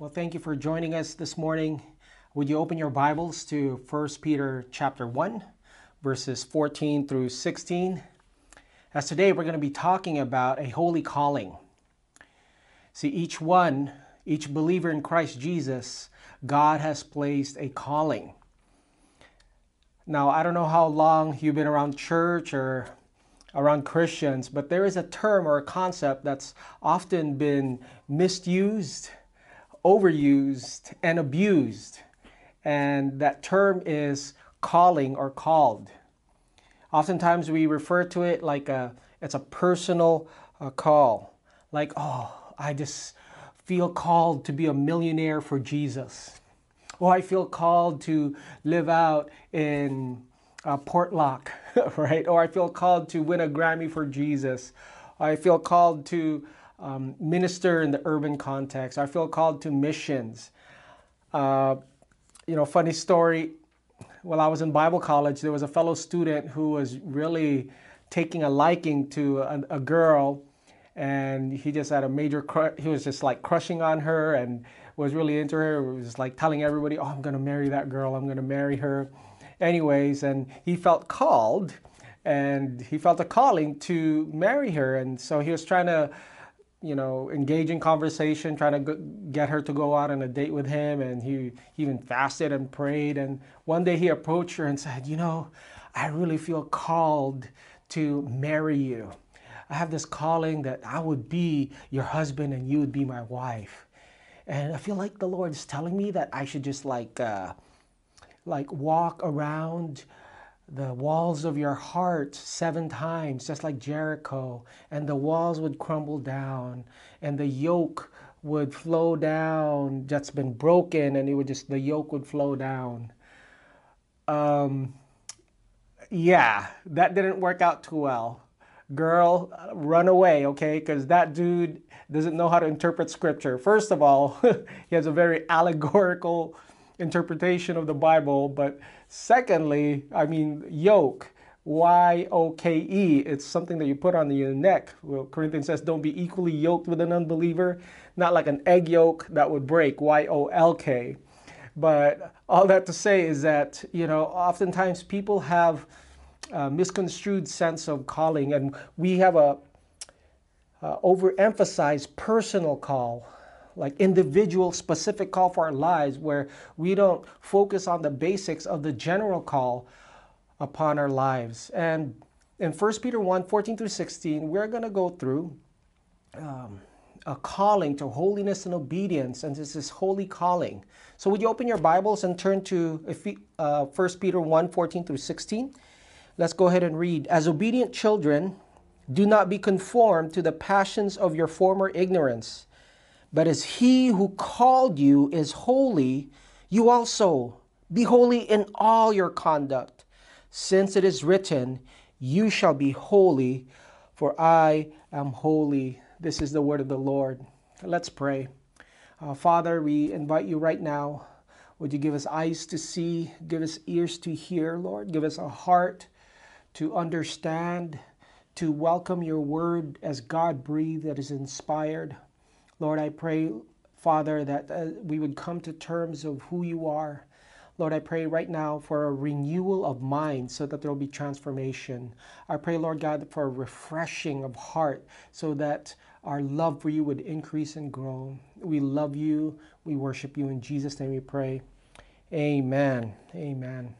Well, thank you for joining us this morning. Would you open your Bibles to 1 Peter chapter 1, verses 14 through 16, as today we're going to be talking about a holy calling. See, each believer in Christ Jesus, God has placed a calling. Now, I don't know how long you've been around church or around Christians, but there is a term or a concept that's often been misused, overused, and abused. And that term is calling or called. Oftentimes we refer to it like it's a personal call. Like, oh, I just feel called to be a millionaire for Jesus. Or I feel called to live out in Portlock, right? Or I feel called to win a Grammy for Jesus. I feel called to minister in the urban context. I feel called to missions. You know, funny story. While I was in Bible college, there was a fellow student who was really taking a liking to a girl, and he just had a major crush. He was just like crushing on her and was really into her. He was like telling everybody, oh, I'm going to marry that girl. I'm going to marry her. Anyways, and he felt called, and he felt a calling to marry her. And so he was trying to, you know, engage in conversation, trying to get her to go out on a date with him. And he even fasted and prayed. And one day he approached her and said, you know, I really feel called to marry you. I have this calling that I would be your husband and you would be my wife. And I feel like the Lord's telling me that I should just like walk around the walls of your heart 7 times, just like Jericho, and the walls would crumble down and the yoke would flow down that's been broken, and it would just, the yoke would flow down. Yeah, that didn't work out too well. Girl, run away, okay? Because that dude doesn't know how to interpret scripture. First of all, he has a very allegorical interpretation of the Bible, but secondly, I mean, yoke, Y-O-K-E, it's something that you put on your neck. Well, Corinthians says, don't be equally yoked with an unbeliever, not like an egg yolk that would break, Y-O-L-K. But all that to say is that, you know, oftentimes people have a misconstrued sense of calling, and we have a overemphasized personal call, like individual specific call for our lives, where we don't focus on the basics of the general call upon our lives. And in 1 Peter 1, 14 through 16, we're going to go through a calling to holiness and obedience, and this is holy calling. So would you open your Bibles and turn to 1 Peter 1, 14 through 16? Let's go ahead and read. As obedient children, do not be conformed to the passions of your former ignorance, but as he who called you is holy, you also be holy in all your conduct, since it is written, you shall be holy, for I am holy. This is the word of the Lord. Let's pray. Father, we invite you right now. Would you give us eyes to see, give us ears to hear, Lord? Give us a heart to understand, to welcome your word as God breathed, that is inspired. Lord, I pray, Father, that we would come to terms of who you are. Lord, I pray right now for a renewal of mind so that there will be transformation. I pray, Lord God, for a refreshing of heart so that our love for you would increase and grow. We love you. We worship you. In Jesus' name we pray. Amen. Amen.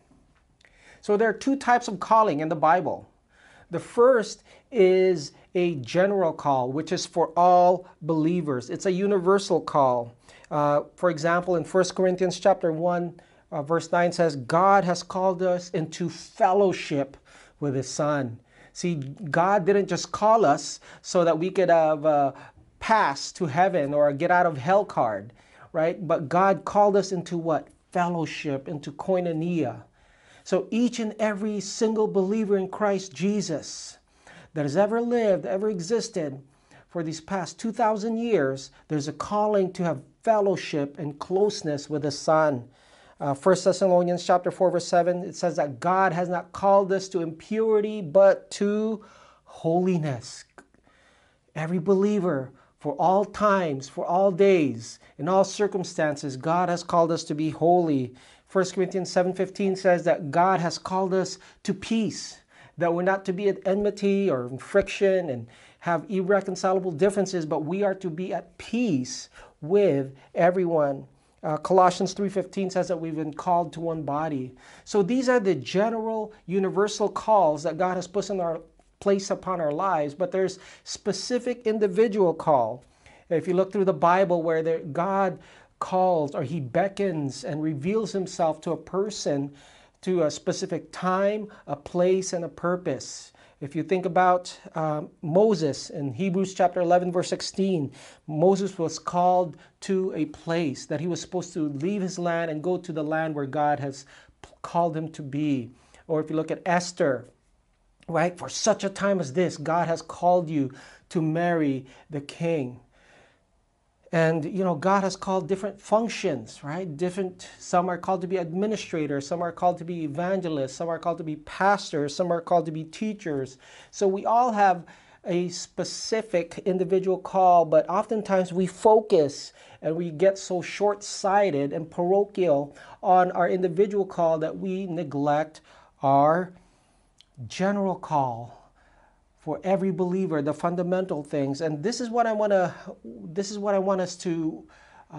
So there are 2 types of calling in the Bible. The first is a general call, which is for all believers. It's a universal call. For example, in 1 Corinthians chapter 1, verse 9 says, God has called us into fellowship with his Son. See, God didn't just call us so that we could have a pass to heaven or a get out of hell card, right? But God called us into what? Fellowship, into koinonia. So each and every single believer in Christ Jesus that has ever lived, ever existed for these past 2,000 years, there's a calling to have fellowship and closeness with the Son. 1 Thessalonians chapter 4, verse 7, it says that God has not called us to impurity, but to holiness. Every believer For all times, for all days, in all circumstances, God has called us to be holy. 1 Corinthians 7:15 says that God has called us to peace, that we're not to be at enmity or in friction and have irreconcilable differences, but we are to be at peace with everyone. Colossians 3:15 says that we've been called to one body. So these are the general, universal calls that God has put in our place upon our lives, but there's specific individual call. If you look through the Bible where God calls or He beckons and reveals Himself to a person to a specific time, a place, and a purpose. If you think about Moses in Hebrews chapter 11, verse 16, Moses was called to a place that he was supposed to leave his land and go to the land where God has called him to be. Or if you look at Esther, right? For such a time as this, God has called you to marry the king. And, you know, God has called different functions, right? Some are called to be administrators, some are called to be evangelists, some are called to be pastors, some are called to be teachers. So we all have a specific individual call, but oftentimes we focus and we get so short-sighted and parochial on our individual call that we neglect our general call. For every believer, the fundamental things, and this is what I want us to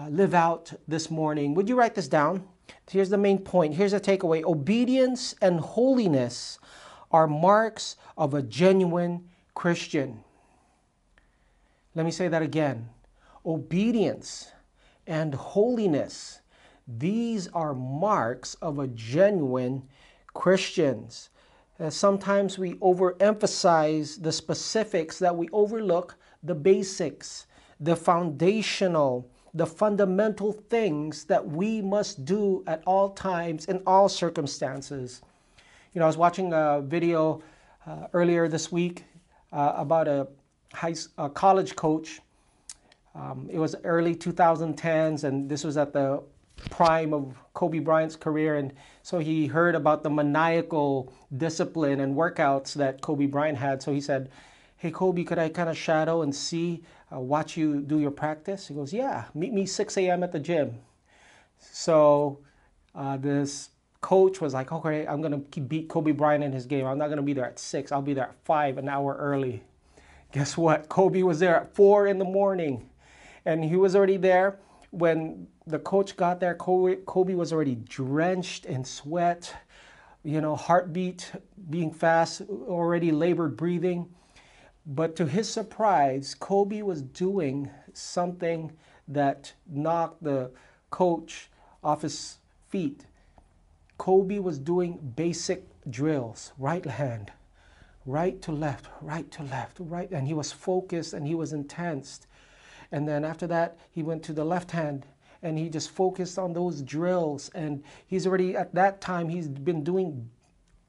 live out this morning. Would you write this down? Here's the main point. Here's a takeaway. Obedience and holiness are marks of a genuine Christian. Let me say that again. Obedience and holiness, these are marks of a genuine Christians. Sometimes we overemphasize the specifics that we overlook the basics, the foundational, the fundamental things that we must do at all times in all circumstances. You know, I was watching a video earlier this week about a college coach. It was early 2010s, and this was at the prime of Kobe Bryant's career, and so he heard about the maniacal discipline and workouts that Kobe Bryant had. So he said, "Hey Kobe, could I kind of shadow and see, watch you do your practice?" He goes, "Yeah, meet me 6 a.m. at the gym." So this coach was like, "Okay, I'm going to beat Kobe Bryant in his game. I'm not going to be there at 6. I'll be there at 5, an hour early." Guess what? Kobe was there at 4 in the morning, and he was already there. When the coach got there, Kobe was already drenched in sweat, you know, heartbeat being fast, already labored breathing. But to his surprise, Kobe was doing something that knocked the coach off his feet. Kobe was doing basic drills, right hand, right to left, right to left, right. And he was focused and he was intense. And then after that, he went to the left hand and he just focused on those drills. And he's already, at that time, he's been doing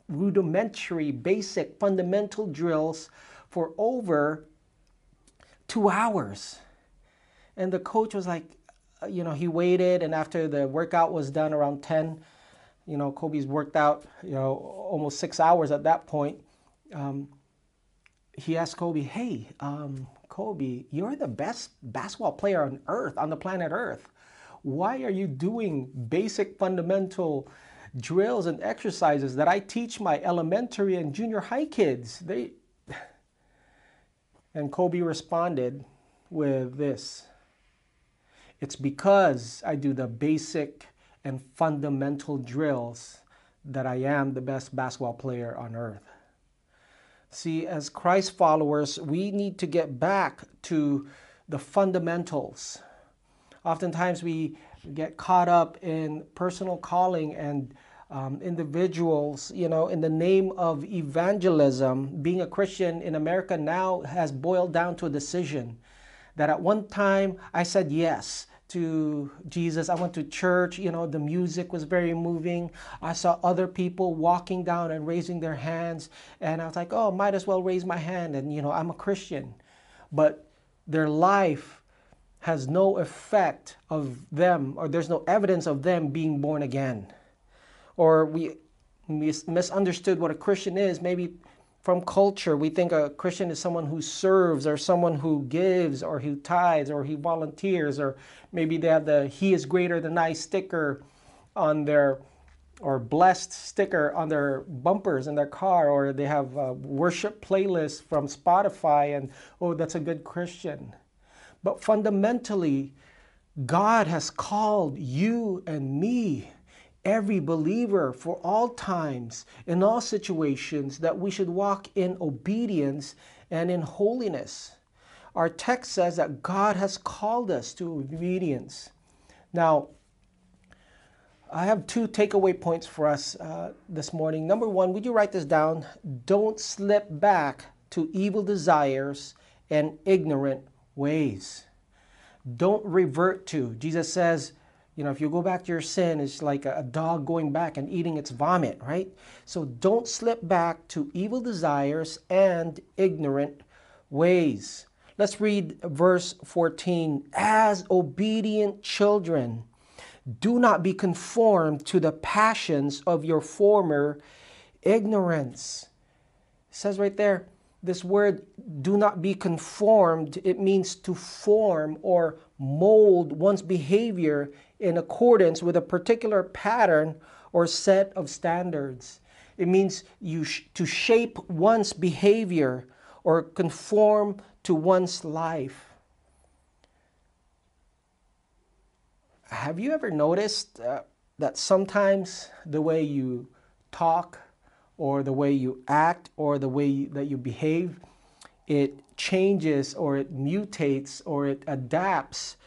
rudimentary, basic, fundamental drills for over 2 hours. And the coach was like, you know, he waited. And after the workout was done around 10, you know, Kobe's worked out, you know, almost 6 hours at that point. He asked Kobe, "Hey, Kobe, you're the best basketball player on earth, on the planet Earth. Why are you doing basic fundamental drills and exercises that I teach my elementary and junior high kids?" And Kobe responded with this: "It's because I do the basic and fundamental drills that I am the best basketball player on earth." See, as Christ followers, we need to get back to the fundamentals. Oftentimes we get caught up in personal calling and individuals, you know, in the name of evangelism. Being a Christian in America now has boiled down to a decision that at one time I said yes to Jesus. I went to church, you know, the music was very moving. I saw other people walking down and raising their hands, and I was like, oh, might as well raise my hand, and, you know, I'm a Christian. But their life has no effect of them, or there's no evidence of them being born again. Or we misunderstood what a Christian is. Maybe from culture. We think a Christian is someone who serves, or someone who gives, or who tithes, or who volunteers, or maybe they have the "He is greater than I" sticker on their, or blessed sticker on their bumpers in their car, or they have a worship playlist from Spotify, and oh, that's a good Christian. But fundamentally, God has called you and me, every believer, for all times, in all situations, that we should walk in obedience and in holiness. Our text says that God has called us to obedience. Now, I have two takeaway points for us this morning. Number one, would you write this down? Don't slip back to evil desires and ignorant ways. Don't revert to. Jesus says, you know, if you go back to your sin, it's like a dog going back and eating its vomit, right? So don't slip back to evil desires and ignorant ways. Let's read verse 14. As obedient children, do not be conformed to the passions of your former ignorance. It says right there, this word, do not be conformed, it means to form or mold one's behavior in accordance with a particular pattern or set of standards. It means to shape one's behavior or conform to one's life. Have you ever noticed that sometimes the way you talk, or the way you act, or the way that you behave, it changes, or it mutates, or it adapts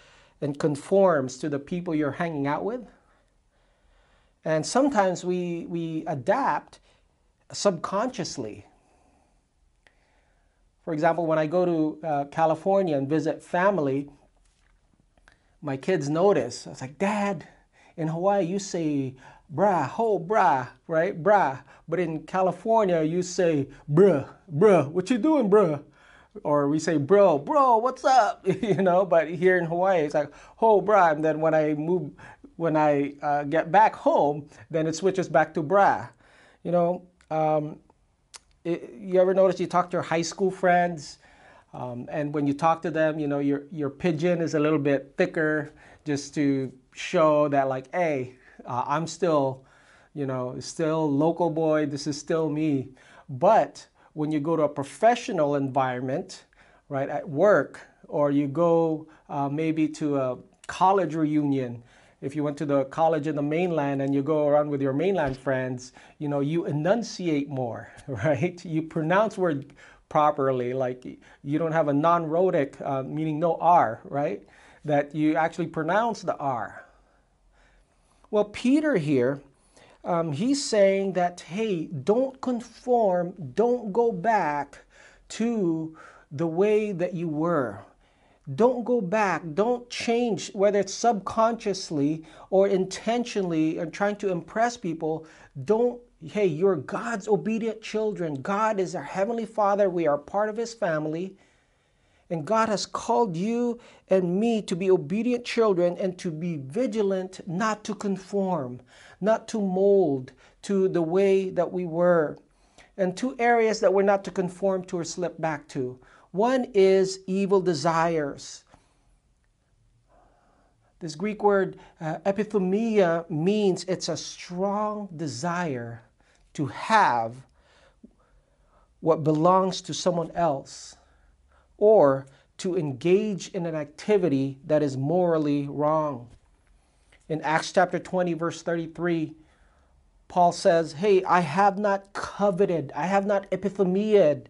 and conforms to the people you're hanging out with? And sometimes we adapt subconsciously. For example, when I go to California and visit family, my kids notice. I was like, Dad, in Hawaii you say brah, ho, brah, right? Brah. But in California, you say, bruh, bruh, what you doing, bruh? Or we say, bro, bro, what's up? You know, but here in Hawaii, it's like, ho, brah. And then when I move, when I get back home, then it switches back to brah. You know, you ever notice you talk to your high school friends, and when you talk to them, you know, your pidgin is a little bit thicker, just to show that, like, hey, I'm still, you know, still local boy. This is still me. But when you go to a professional environment, right, at work, or you go maybe to a college reunion, if you went to the college in the mainland and you go around with your mainland friends, you know, you enunciate more, right? You pronounce words properly, like you don't have a non-rhotic, meaning no R, right? That you actually pronounce the R. Well, Peter here, he's saying that, hey, don't conform, don't go back to the way that you were. Don't go back, don't change, whether it's subconsciously or intentionally and trying to impress people. Don't, hey, you're God's obedient children. God is our Heavenly Father. We are part of His family. And God has called you and me to be obedient children and to be vigilant, not to conform, not to mold to the way that we were. And two areas that we're not to conform to or slip back to. One is evil desires. This Greek word, epithumia, means it's a strong desire to have what belongs to someone else, or to engage in an activity that is morally wrong. In Acts chapter 20, verse 33, Paul says, hey, I have not coveted, I have not epithumiaed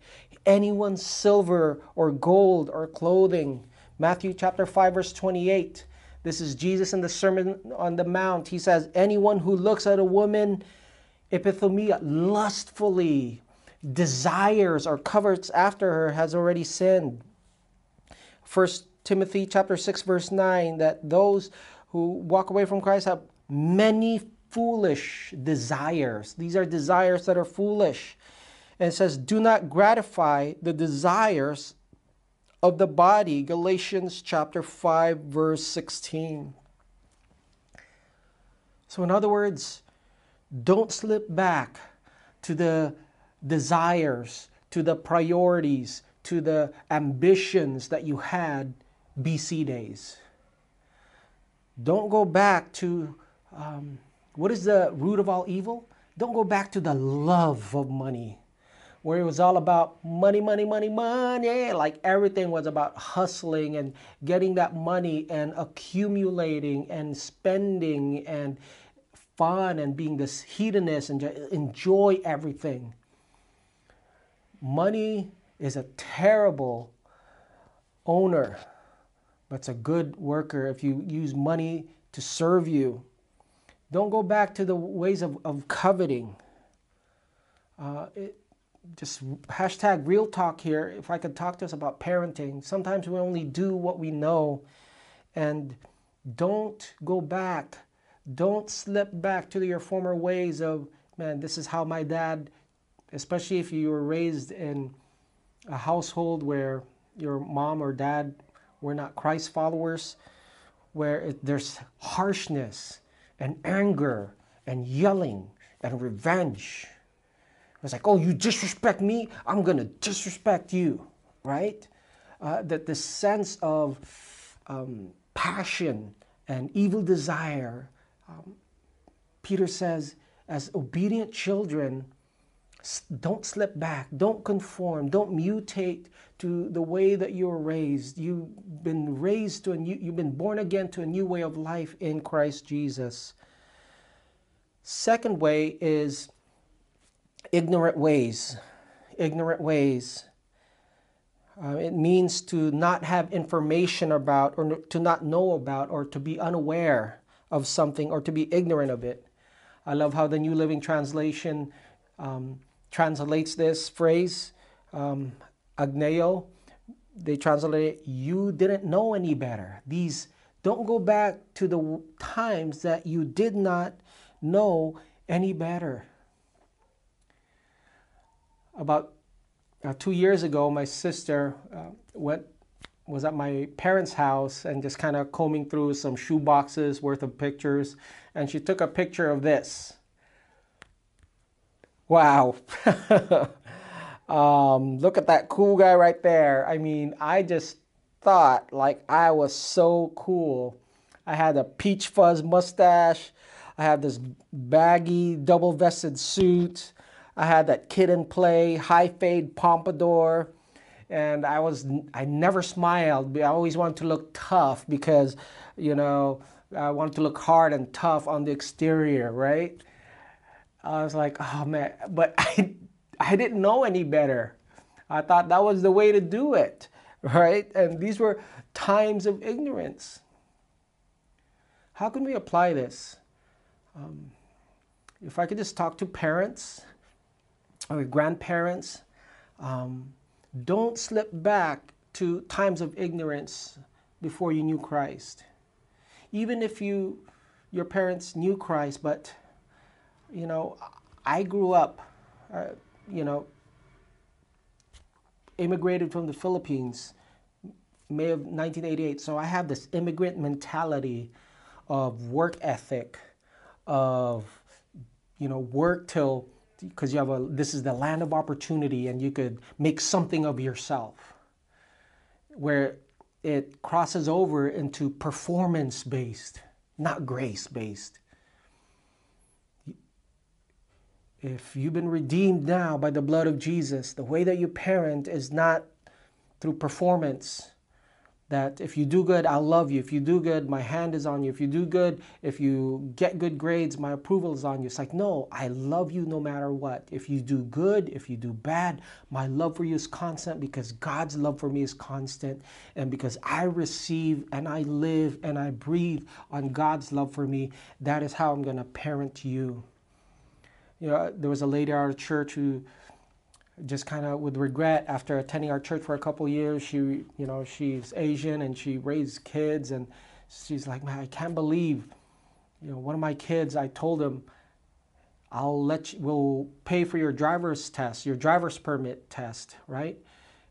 anyone's silver or gold or clothing. Matthew chapter 5, verse 28, this is Jesus in the Sermon on the Mount. He says, anyone who looks at a woman, epithumia, lustfully, desires or covets after her, has already sinned. 1 Timothy chapter 6 verse 9, that those who walk away from Christ have many foolish desires. These are desires that are foolish. And it says, do not gratify the desires of the body. Galatians chapter 5 verse 16. So in other words, don't slip back to the desires, to the priorities, to the ambitions that you had BC days. Don't go back to, what is the root of all evil? Don't go back to the love of money, where it was all about money, money, money, money. Like everything was about hustling and getting that money and accumulating and spending and fun and being this hedonist and enjoy everything. Money is a terrible owner, but it's a good worker if you use money to serve you. Don't go back to the ways of coveting. Just hashtag real talk here. If I could talk to us about parenting, sometimes we only do what we know. And don't go back. Don't slip back to your former ways of, man, this is how my dad, especially if you were raised in a household where your mom or dad were not Christ followers, where there's harshness and anger and yelling and revenge. It's like, oh, you disrespect me, I'm going to disrespect you, right? That the sense of passion and evil desire, Peter says, as obedient children, don't slip back, don't conform, don't mutate to the way that you were raised. You've been raised to a new, you've been born again to a new way of life in Christ Jesus. Second way is ignorant ways. Ignorant ways. It means to not have information about, or to not know about, or to be unaware of something, or to be ignorant of it. I love how the New Living Translation translates this phrase, agneo. They translate it, you didn't know any better. These, don't go back to the times that you did not know any better. About 2 years ago, my sister was at my parents' house and just kind of combing through some shoe boxes worth of pictures, and she took a picture of this. Wow. Look at that cool guy right there. I mean, I just thought like I was so cool. I had a peach fuzz mustache. I had this baggy double-vested suit. I had that kid in play, high fade pompadour, and I never smiled, but I always wanted to look tough because, you know, I wanted to look hard and tough on the exterior, right? I was like, oh man, but I didn't know any better. I thought that was the way to do it, right? And these were times of ignorance. How can we apply this? If I could just talk to parents, or grandparents, don't slip back to times of ignorance before you knew Christ. Even if your parents knew Christ, but, you know, I grew up, you know, immigrated from the Philippines, May of 1988, so I have this immigrant mentality of work ethic, of, you know, work till, because you have this is the land of opportunity and you could make something of yourself, where it crosses over into performance-based, not grace-based. If you've been redeemed now by the blood of Jesus, the way that you parent is not through performance, that if you do good, I'll love you. If you do good, my hand is on you. If you do good, if you get good grades, my approval is on you. It's like, no, I love you no matter what. If you do good, if you do bad, my love for you is constant because God's love for me is constant. And because I receive and I live and I breathe on God's love for me, that is how I'm going to parent you. You know, there was a lady at our church who just kind of with regret after attending our church for a couple years. She, you know, she's Asian and she raised kids, and she's like, man, I can't believe, you know, one of my kids, I told him, we'll pay for your driver's test, your driver's permit test, right?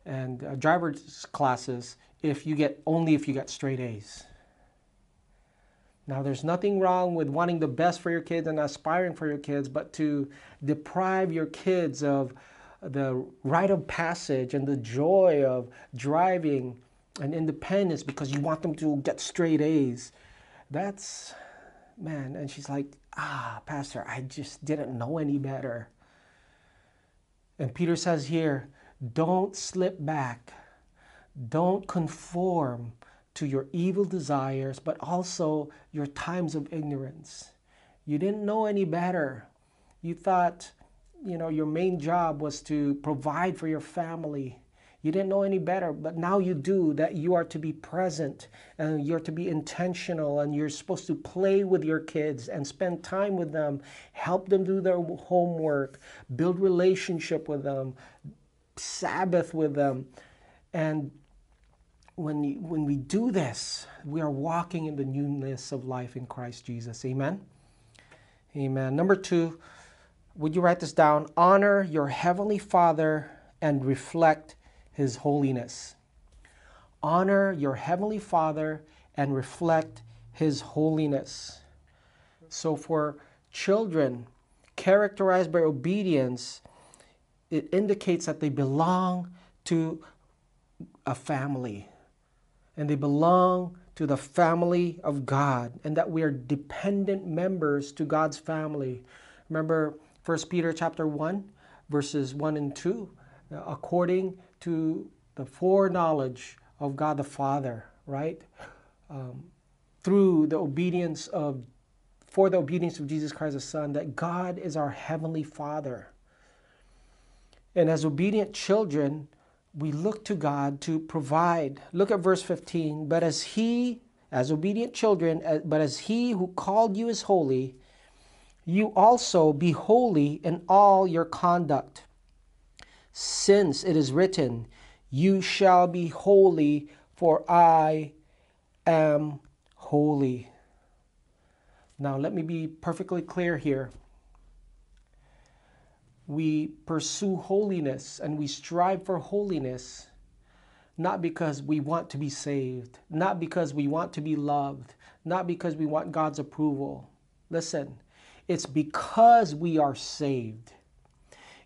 And driver's classes if you get straight A's. Now, there's nothing wrong with wanting the best for your kids and aspiring for your kids, but to deprive your kids of the rite of passage and the joy of driving and independence because you want them to get straight A's. That's, man. And she's like, ah, Pastor, I just didn't know any better. And Peter says here, don't slip back. Don't conform to your evil desires, but also your times of ignorance. You didn't know any better. You thought, you know, your main job was to provide for your family. You didn't know any better, but now you do, that you are to be present and you're to be intentional and you're supposed to play with your kids and spend time with them, help them do their homework, build relationship with them, Sabbath with them. And when we do this, we are walking in the newness of life in Christ Jesus. Amen? Amen. Number two, would you write this down? Honor your Heavenly Father and reflect His holiness. Honor your Heavenly Father and reflect His holiness. So for children characterized by obedience, it indicates that they belong to a family, and they belong to the family of God, and that we are dependent members to God's family. Remember 1 Peter chapter 1, verses 1 and 2, according to the foreknowledge of God the Father, right? Through the obedience of, for the obedience of Jesus Christ the Son, that God is our Heavenly Father. And as obedient children, we look to God to provide. Look at verse 15. But as He, as obedient children, but as He who called you is holy, you also be holy in all your conduct. Since it is written, you shall be holy, for I am holy. Now, let me be perfectly clear here. We pursue holiness and we strive for holiness, not because we want to be saved, not because we want to be loved, not because we want God's approval. Listen, it's because we are saved.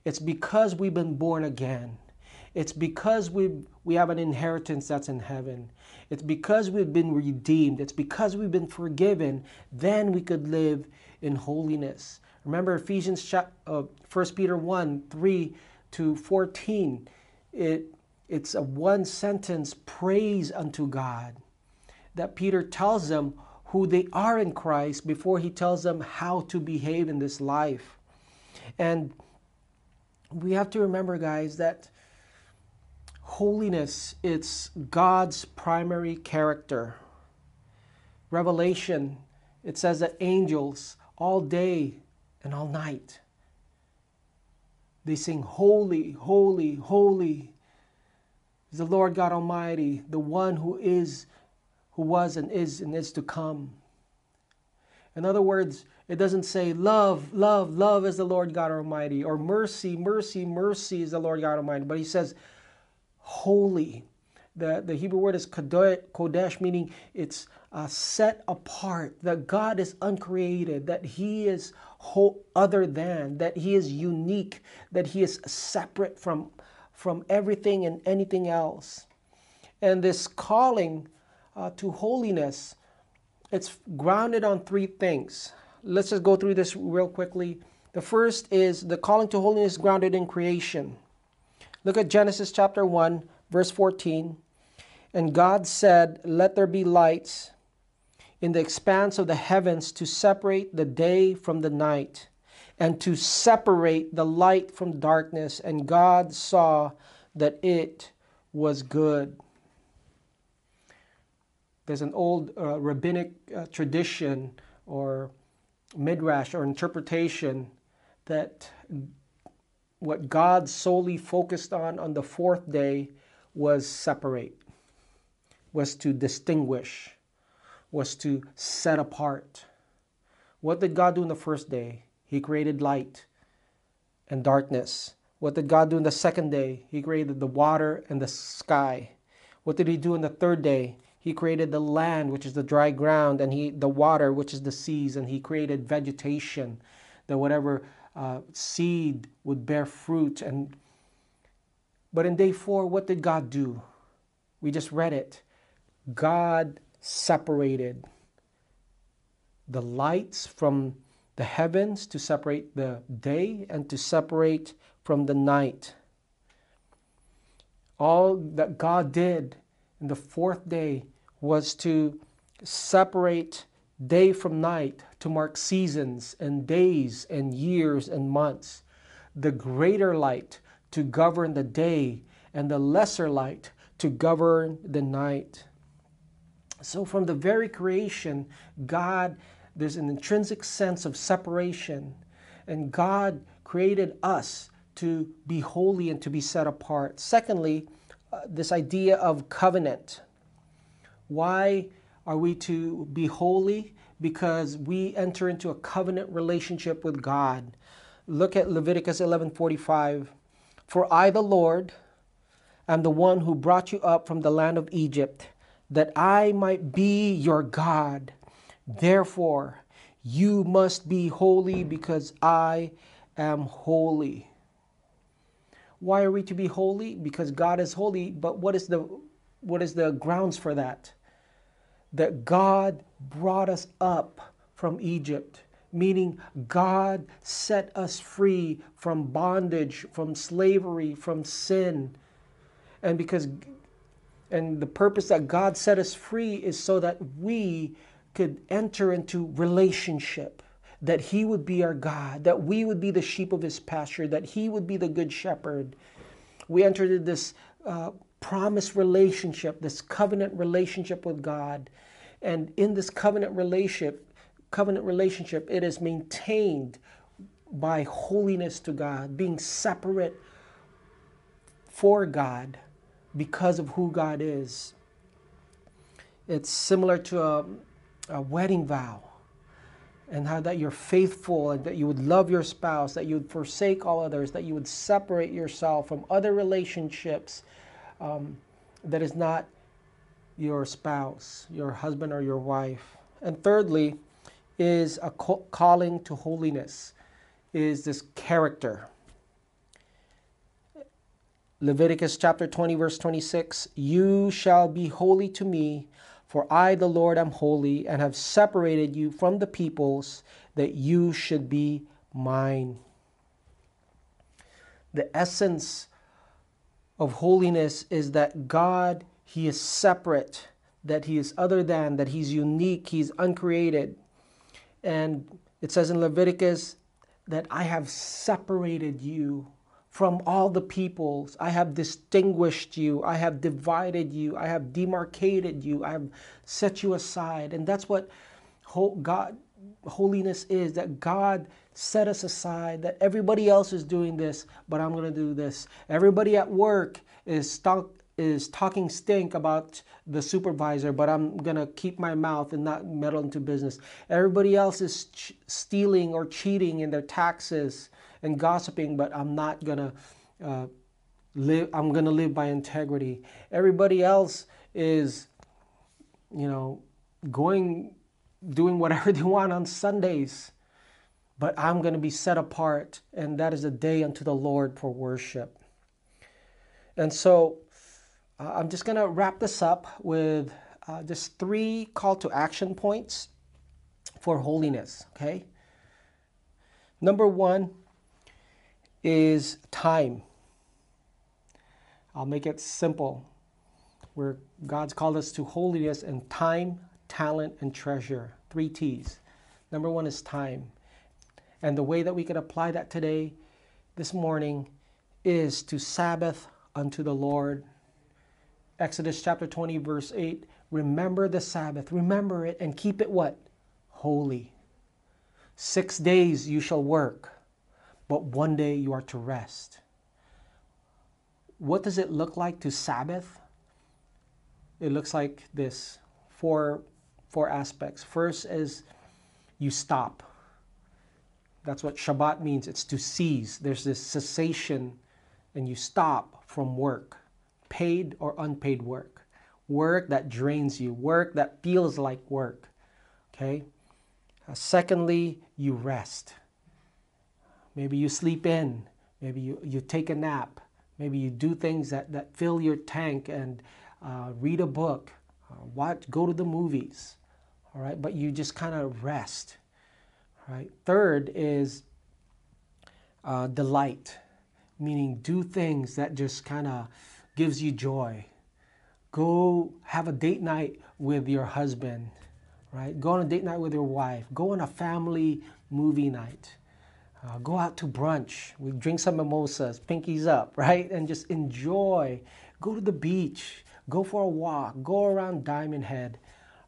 It's because we've been born again. It's because we have an inheritance that's in heaven. It's because we've been redeemed. It's because we've been forgiven. Then we could live in holiness. Remember Ephesians 1 Peter 1, 3 to 14. It's a one sentence praise unto God that Peter tells them who they are in Christ before he tells them how to behave in this life. And we have to remember, guys, that holiness, it's God's primary character. Revelation, it says that angels all day and all night, they sing, holy, holy, holy is the Lord God Almighty, the one who is, who was and is to come. In other words, it doesn't say love, love, love is the Lord God Almighty, or mercy, mercy, mercy is the Lord God Almighty. But he says holy. The Hebrew word is kodesh, meaning it's set apart, that God is uncreated, that He is other than, that He is unique, that He is separate from everything and anything else. And this calling to holiness, it's grounded on three things. Let's just go through this real quickly. The first is the calling to holiness grounded in creation. Look at Genesis chapter 1, verse 14. And God said, let there be lights in the expanse of the heavens to separate the day from the night, and to separate the light from darkness. And God saw that it was good. There's an old rabbinic tradition or midrash or interpretation that what God solely focused on the fourth day was separate, was to distinguish, was to set apart. What did God do on the first day? He created light and darkness. What did God do on the second day? He created the water and the sky. What did He do on the third day? He created the land, which is the dry ground, and the water, which is the seas, and He created vegetation, that whatever seed would bear fruit, and But in day 4, what did God do? We just read it. God separated the lights from the heavens to separate the day and to separate from the night. All that God did in the 4th day was to separate day from night to mark seasons and days and years and months. The greater light to govern the day and the lesser light to govern the night. So from the very creation, God, there's an intrinsic sense of separation, and God created us to be holy and to be set apart. Secondly, this idea of covenant. Why are we to be holy? Because we enter into a covenant relationship with God. Look at Leviticus 11:45. For I, the Lord, am the one who brought you up from the land of Egypt, that I might be your God. Therefore, you must be holy because I am holy. Why are we to be holy? Because God is holy. But what is the grounds for that? That God brought us up from Egypt, meaning God set us free from bondage, from slavery, from sin. And the purpose that God set us free is so that we could enter into relationship, that He would be our God, that we would be the sheep of His pasture, that He would be the good shepherd. We entered into this promise relationship, this covenant relationship with God. And in this covenant relationship, it is maintained by holiness to God, being separate for God because of who God is. It's similar to a wedding vow, and how that you're faithful and that you would love your spouse, that you would forsake all others, that you would separate yourself from other relationships that is not your spouse, your husband or your wife. And thirdly is a calling to holiness, is this character. Leviticus chapter 20, verse 26, you shall be holy to me, for I, the Lord, am holy and have separated you from the peoples that you should be mine. The essence of holiness is that God, He is separate, that He is other than, that He's unique, He's uncreated. And it says in Leviticus that I have separated you from all the peoples. I have distinguished you. I have divided you. I have demarcated you. I have set you aside. And that's what holiness is, that God set us aside, that everybody else is doing this, but I'm going to do this. Everybody at work is talking stink about the supervisor, but I'm going to keep my mouth and not meddle into business. Everybody else is stealing or cheating in their taxes and gossiping, but I'm not going to live. I'm going to live by integrity. Everybody else is, doing whatever they want on Sundays, but I'm going to be set apart, and that is a day unto the Lord for worship. And so I'm just going to wrap this up with just 3 call to action points for holiness, okay? Number 1 is time. I'll make it simple, where God's called us to holiness in time, talent, and treasure. 3 T's. Number 1 is time. And the way that we can apply that today, this morning, is to Sabbath unto the Lord. Exodus chapter 20, verse 8, remember the Sabbath, remember it, and keep it what? Holy. 6 days you shall work, but 1 day you are to rest. What does it look like to Sabbath? It looks like this, four aspects. First is you stop. That's what Shabbat means, it's to cease. There's this cessation, and you stop from work. Paid or unpaid work, work that drains you, work that feels like work, okay? Secondly, you rest. Maybe you sleep in, maybe you take a nap, Maybe you do things that fill your tank, and read a book, go to the movies, all right? But you just kind of rest, all right? Third is delight, meaning do things that just kind of gives you joy. Go have a date night with your husband, right? Go on a date night with your wife. Go on a family movie night. Go out to brunch. We drink some mimosas, pinkies up, right? And just enjoy. Go to the beach. Go for a walk. Go around Diamond Head,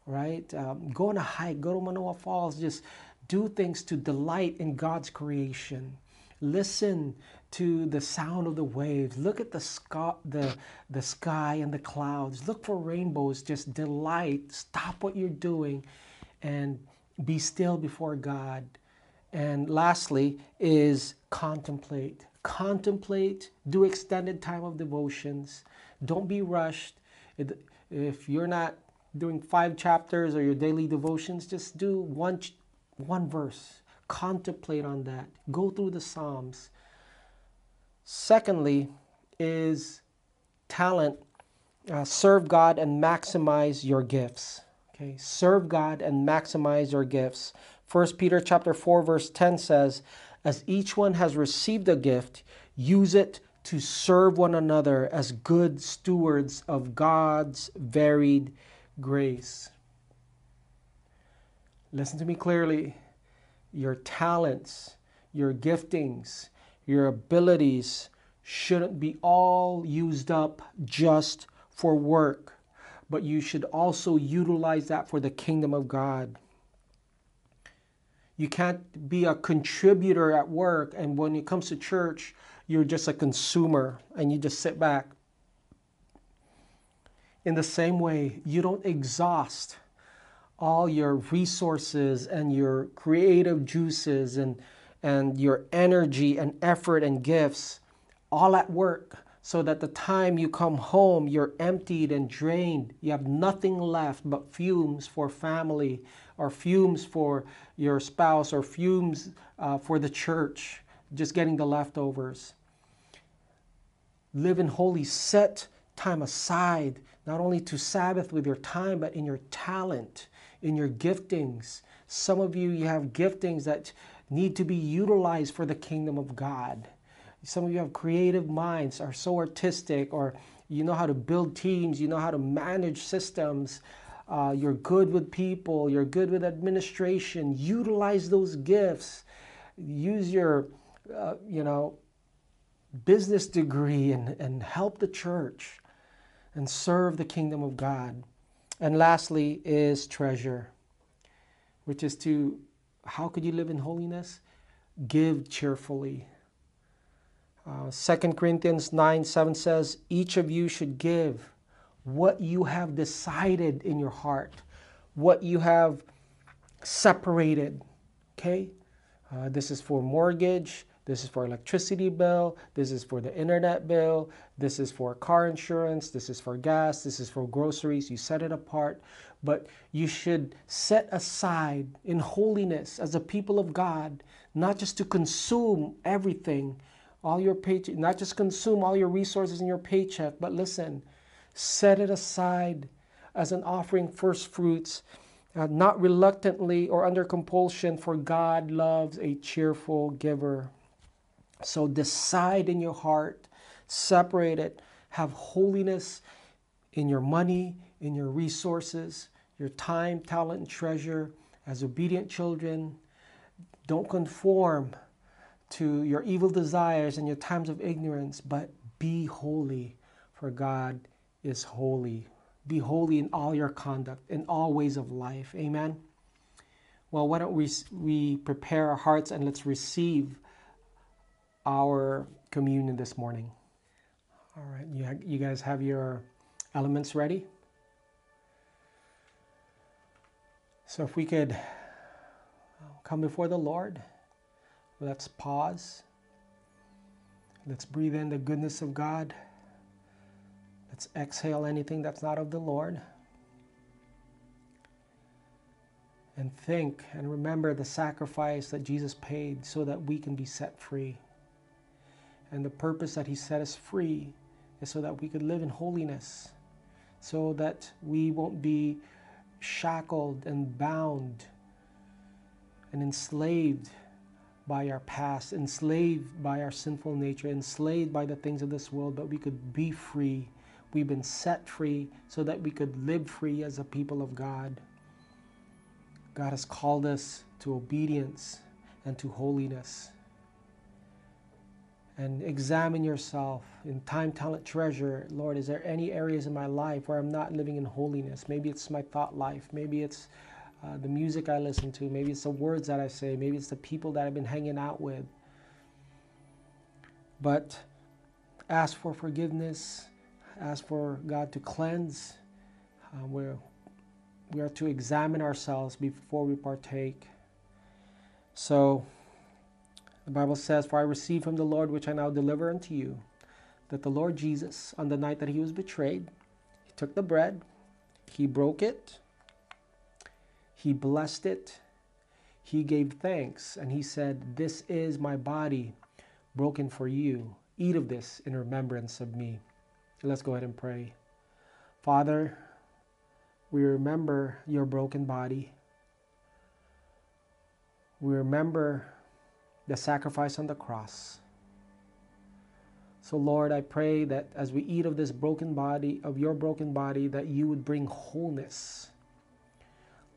right? Go on a hike. Go to Manoa Falls. Just do things to delight in God's creation. Listen to the sound of the waves. Look at the sky and the clouds. Look for rainbows. Just delight. Stop what you're doing and be still before God. And lastly is contemplate. Contemplate. Do extended time of devotions. Don't be rushed. If you're not doing 5 chapters or your daily devotions, just do one verse. Contemplate on that. Go through the Psalms. Secondly is talent. Serve God and maximize your gifts. Okay, serve God and maximize your gifts. 1 Peter chapter 4 verse 10 says, "As each one has received a gift, use it to serve one another as good stewards of God's varied grace." Listen to me clearly. Your talents, your giftings, your abilities shouldn't be all used up just for work, but you should also utilize that for the kingdom of God. You can't be a contributor at work, and when it comes to church, you're just a consumer and you just sit back. In the same way, you don't exhaust all your resources and your creative juices and your energy and effort and gifts all at work, so that the time you come home, you're emptied and drained. You have nothing left but fumes for family, or fumes for your spouse, or fumes for the church, just getting the leftovers. Live in holy, set time aside, not only to Sabbath with your time, but in your talent, in your giftings. Some of you have giftings that need to be utilized for the kingdom of God. Some of you have creative minds, are so artistic, or you know how to build teams, you know how to manage systems, you're good with people, you're good with administration. Utilize those gifts. Use your business degree and help the church and serve the kingdom of God. And lastly is treasure, which is to, how could you live in holiness? Give cheerfully. 2 Corinthians 9:7 says, each of you should give what you have decided in your heart, what you have separated, okay? This is for mortgage, this is for electricity bill, this is for the internet bill, this is for car insurance, this is for gas, this is for groceries. You set it apart, but you should set aside in holiness as a people of God, not just to consume everything, all your paycheck, not just consume all your resources in your paycheck, but listen, set it aside as an offering, first fruits, not reluctantly or under compulsion, for God loves a cheerful giver. So decide in your heart, separate it, have holiness in your money, in your resources, your time, talent, and treasure. As obedient children, don't conform to your evil desires and your times of ignorance, but be holy, for God is holy. Be holy in all your conduct, in all ways of life. Amen? Well, why don't we prepare our hearts, and let's receive our communion this morning. All right, you guys have your elements ready? So if we could come before the Lord, let's pause. Let's breathe in the goodness of God. Let's exhale anything that's not of the Lord. And think and remember the sacrifice that Jesus paid so that we can be set free. And the purpose that He set us free is so that we could live in holiness, so that we won't be shackled and bound and enslaved by our past, enslaved by our sinful nature, enslaved by the things of this world, but we could be free. We've been set free so that we could live free as a people of God. God has called us to obedience and to holiness. And examine yourself in time, talent, treasure. Lord, is there any areas in my life where I'm not living in holiness? Maybe it's my thought life. Maybe it's the music I listen to. Maybe it's the words that I say. Maybe it's the people that I've been hanging out with. But ask for forgiveness. Ask for God to cleanse. We are to examine ourselves before we partake. So the Bible says, "For I received from the Lord which I now deliver unto you, that the Lord Jesus, on the night that He was betrayed, He took the bread, He broke it, He blessed it, He gave thanks, and He said, 'This is my body broken for you. Eat of this in remembrance of me.'" Let's go ahead and pray. Father, we remember Your broken body. We remember the sacrifice on the cross. So Lord, I pray that as we eat of this broken body, of Your broken body, that You would bring wholeness.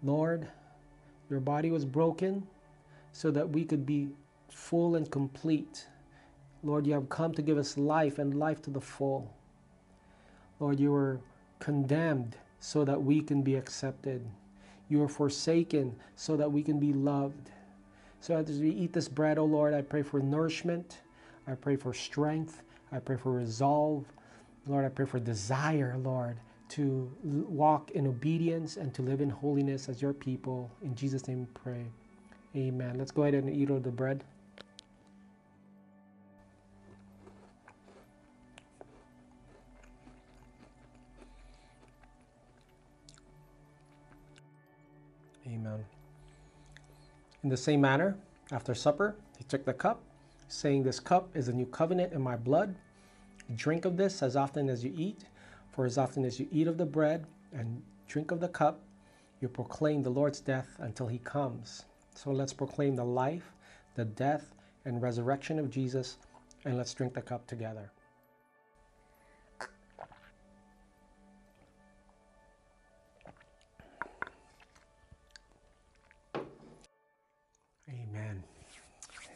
Lord, Your body was broken so that we could be full and complete. Lord, You have come to give us life and life to the full. Lord, You were condemned so that we can be accepted. You were forsaken so that we can be loved. So as we eat this bread, O Lord, I pray for nourishment. I pray for strength. I pray for resolve. Lord, I pray for desire, Lord, to walk in obedience and to live in holiness as Your people. In Jesus' name we pray. Amen. Let's go ahead and eat of the bread. Amen. In the same manner, after supper, He took the cup, saying, "This cup is the new covenant in my blood. Drink of this as often as you eat, for as often as you eat of the bread and drink of the cup, you proclaim the Lord's death until He comes." So let's proclaim the life, the death, and resurrection of Jesus, and let's drink the cup together.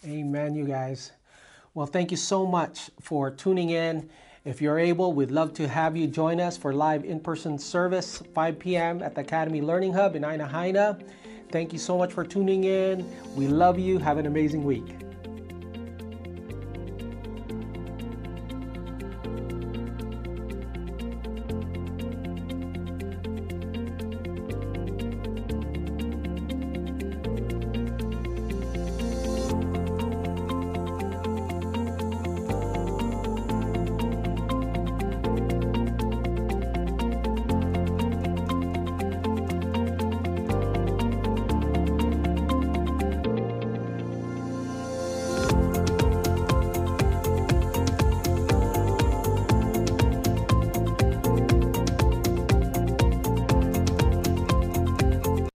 Amen, you guys. Well, thank you so much for tuning in. If you're able, we'd love to have you join us for live in-person service, 5 p.m. at the Academy Learning Hub in Aina Haina. Thank you so much for tuning in. We love you. Have an amazing week.